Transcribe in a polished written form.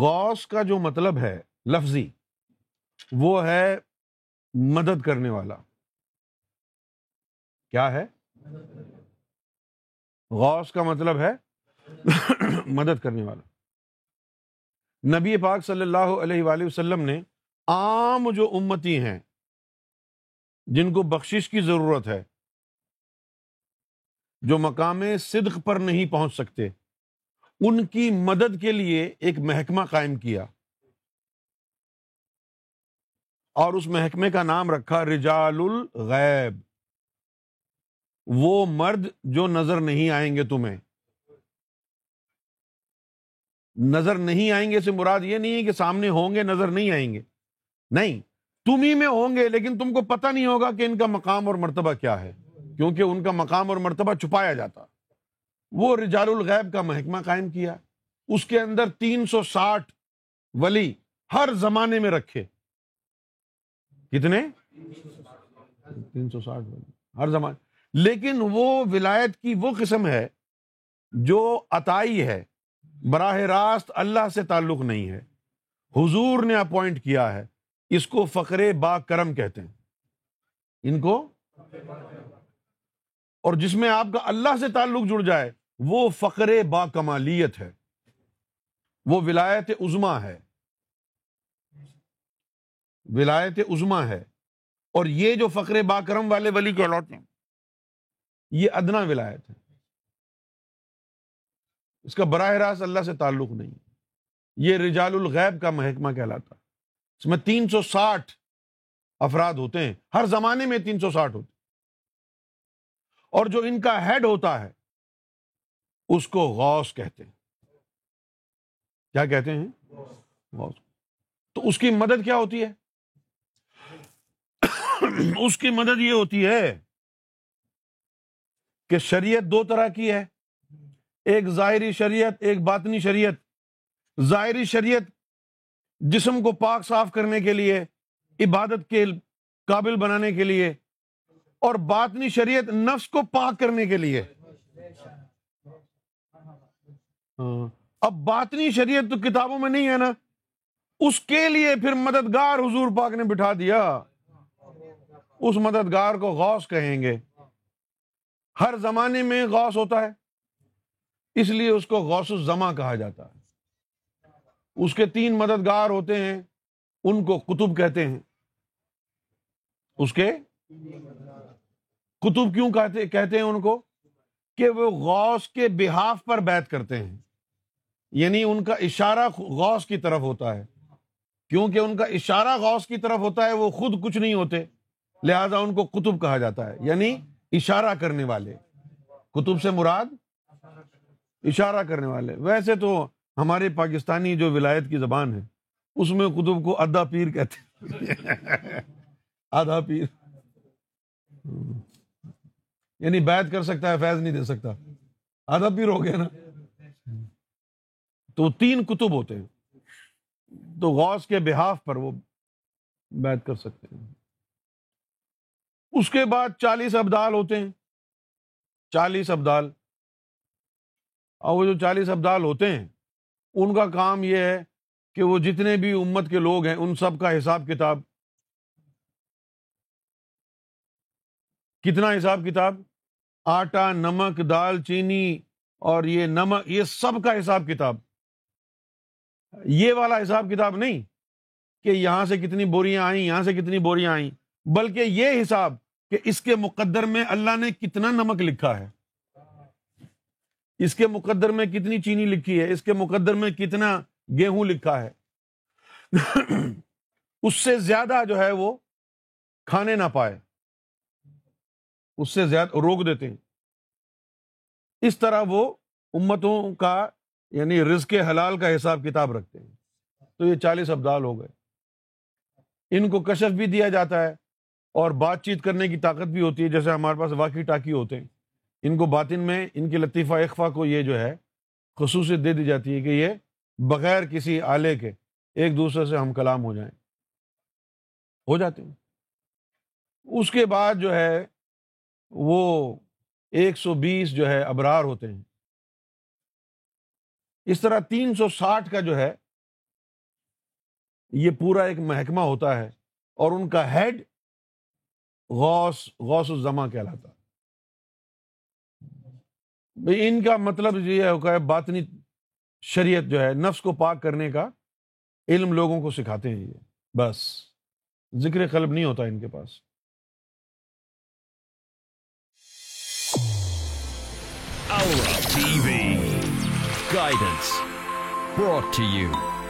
غوث کا جو مطلب ہے لفظی، وہ ہے مدد کرنے والا۔ کیا ہے؟ غوث کا مطلب ہے مدد کرنے والا۔ نبی پاک صلی اللہ علیہ وآلہ وسلم نے عام جو امتی ہیں جن کو بخشش کی ضرورت ہے، جو مقام صدق پر نہیں پہنچ سکتے، ان کی مدد کے لیے ایک محکمہ قائم کیا، اور اس محکمے کا نام رکھا رجال الغیب، وہ مرد جو نظر نہیں آئیں گے تمہیں۔ نظر نہیں آئیں گے سے مراد یہ نہیں ہے کہ سامنے ہوں گے نظر نہیں آئیں گے، نہیں، تم ہی میں ہوں گے لیکن تم کو پتہ نہیں ہوگا کہ ان کا مقام اور مرتبہ کیا ہے، کیونکہ ان کا مقام اور مرتبہ چھپایا جاتا۔ وہ رجال الغیب کا محکمہ قائم کیا، اس کے اندر 360 ولی ہر زمانے میں رکھے۔ کتنے؟ 360 ولی ہر زمانے، لیکن وہ ولایت کی وہ قسم ہے جو عطائی ہے، براہ راست اللہ سے تعلق نہیں ہے، حضور نے اپوائنٹ کیا ہے۔ اس کو فقر با کرم کہتے ہیں ان کو، اور جس میں آپ کا اللہ سے تعلق جڑ جائے وہ فقر با کمالیت ہے، وہ ولایت عظمیٰ ہے، ولایت عظمیٰ ہے۔ اور یہ جو فقر با کرم والے ولی کے الاٹ ہیں، یہ ادنا ولایت ہے، اس کا براہ راست اللہ سے تعلق نہیں ہے۔ یہ رجال الغیب کا محکمہ کہلاتا ہے۔ اس میں 360 افراد ہوتے ہیں، ہر زمانے میں 360 ہوتے ہیں، اور جو ان کا ہیڈ ہوتا ہے اس کو غوث کہتے ہیں۔ کیا کہتے ہیں؟ غوث۔ تو اس کی مدد کیا ہوتی ہے؟ اس کی مدد یہ ہوتی ہے کہ شریعت دو طرح کی ہے، ایک ظاہری شریعت، ایک باطنی شریعت۔ ظاہری شریعت جسم کو پاک صاف کرنے کے لیے، عبادت کے قابل بنانے کے لیے، اور باطنی شریعت نفس کو پاک کرنے کے لیے۔ اب باطنی شریعت تو کتابوں میں نہیں ہے نا، اس کے لیے پھر مددگار حضور پاک نے بٹھا دیا، اس مددگار کو غوث کہیں گے۔ ہر زمانے میں غوث ہوتا ہے، اس لیے اس کو غوث از زمان کہا جاتا ہے۔ اس کے 3 مددگار ہوتے ہیں، ان کو قطب کہتے ہیں۔ اس کے قطب کیوں کہتے ہیں ان کو؟ کہ وہ غوث کے بہاف پر بیعت کرتے ہیں، یعنی ان کا اشارہ غوث کی طرف ہوتا ہے، کیونکہ ان کا اشارہ غوث کی طرف ہوتا ہے، وہ خود کچھ نہیں ہوتے، لہٰذا ان کو قطب کہا جاتا ہے، یعنی اشارہ کرنے والے۔ قطب سے مراد اشارہ کرنے والے۔ ویسے تو ہمارے پاکستانی جو ولایت کی زبان ہے اس میں قطب کو آدھا پیر کہتے ہیں، آدھا پیر، یعنی بیعت کر سکتا ہے، فیض نہیں دے سکتا، آدھا پیر ہو گیا نا۔ تو 3 قطب ہوتے ہیں، تو غوث کے بہاف پر وہ بیعت کر سکتے ہیں۔ اس کے بعد 40 ابدال ہوتے ہیں، 40 ابدال۔ اور وہ جو 40 ابدال ہوتے ہیں ان کا کام یہ ہے کہ وہ جتنے بھی امت کے لوگ ہیں ان سب کا حساب کتاب۔ کتنا حساب کتاب؟ آٹا، نمک، دال، چینی اور یہ نمک، یہ سب کا حساب کتاب۔ یہ والا حساب کتاب نہیں کہ یہاں سے کتنی بوریاں آئیں، یہاں سے کتنی بوریاں آئیں، بلکہ یہ حساب کہ اس کے مقدر میں اللہ نے کتنا نمک لکھا ہے، اس کے مقدر میں کتنی چینی لکھی ہے، اس کے مقدر میں کتنا گیہوں لکھا ہے۔ اس سے زیادہ جو ہے وہ کھانے نہ پائے، اس سے زیادہ روک دیتے ہیں۔ اس طرح وہ امتوں کا یعنی رزق حلال کا حساب کتاب رکھتے ہیں۔ تو یہ 40 ابدال ہو گئے۔ ان کو کشف بھی دیا جاتا ہے اور بات چیت کرنے کی طاقت بھی ہوتی ہے، جیسے ہمارے پاس واقعی ٹاکی ہوتے ہیں۔ ان کو باطن میں ان کی لطیفہ اخفا کو یہ جو ہے خصوصیت دے دی جاتی ہے کہ یہ بغیر کسی آلے کے ایک دوسرے سے ہم کلام ہو جائیں، ہو جاتے ہیں۔ اس کے بعد جو ہے وہ 120 جو ہے ابرار ہوتے ہیں۔ اس طرح 360 کا جو ہے یہ پورا ایک محکمہ ہوتا ہے، اور ان کا ہیڈ غوث الزماں کہلاتا ہے۔ ان کا مطلب یہ ہوتا ہے باطنی شریعت جو ہے نفس کو پاک کرنے کا علم لوگوں کو سکھاتے ہیں، یہ بس ذکر قلب نہیں ہوتا ان کے پاس۔ Aura TV Guidance brought to you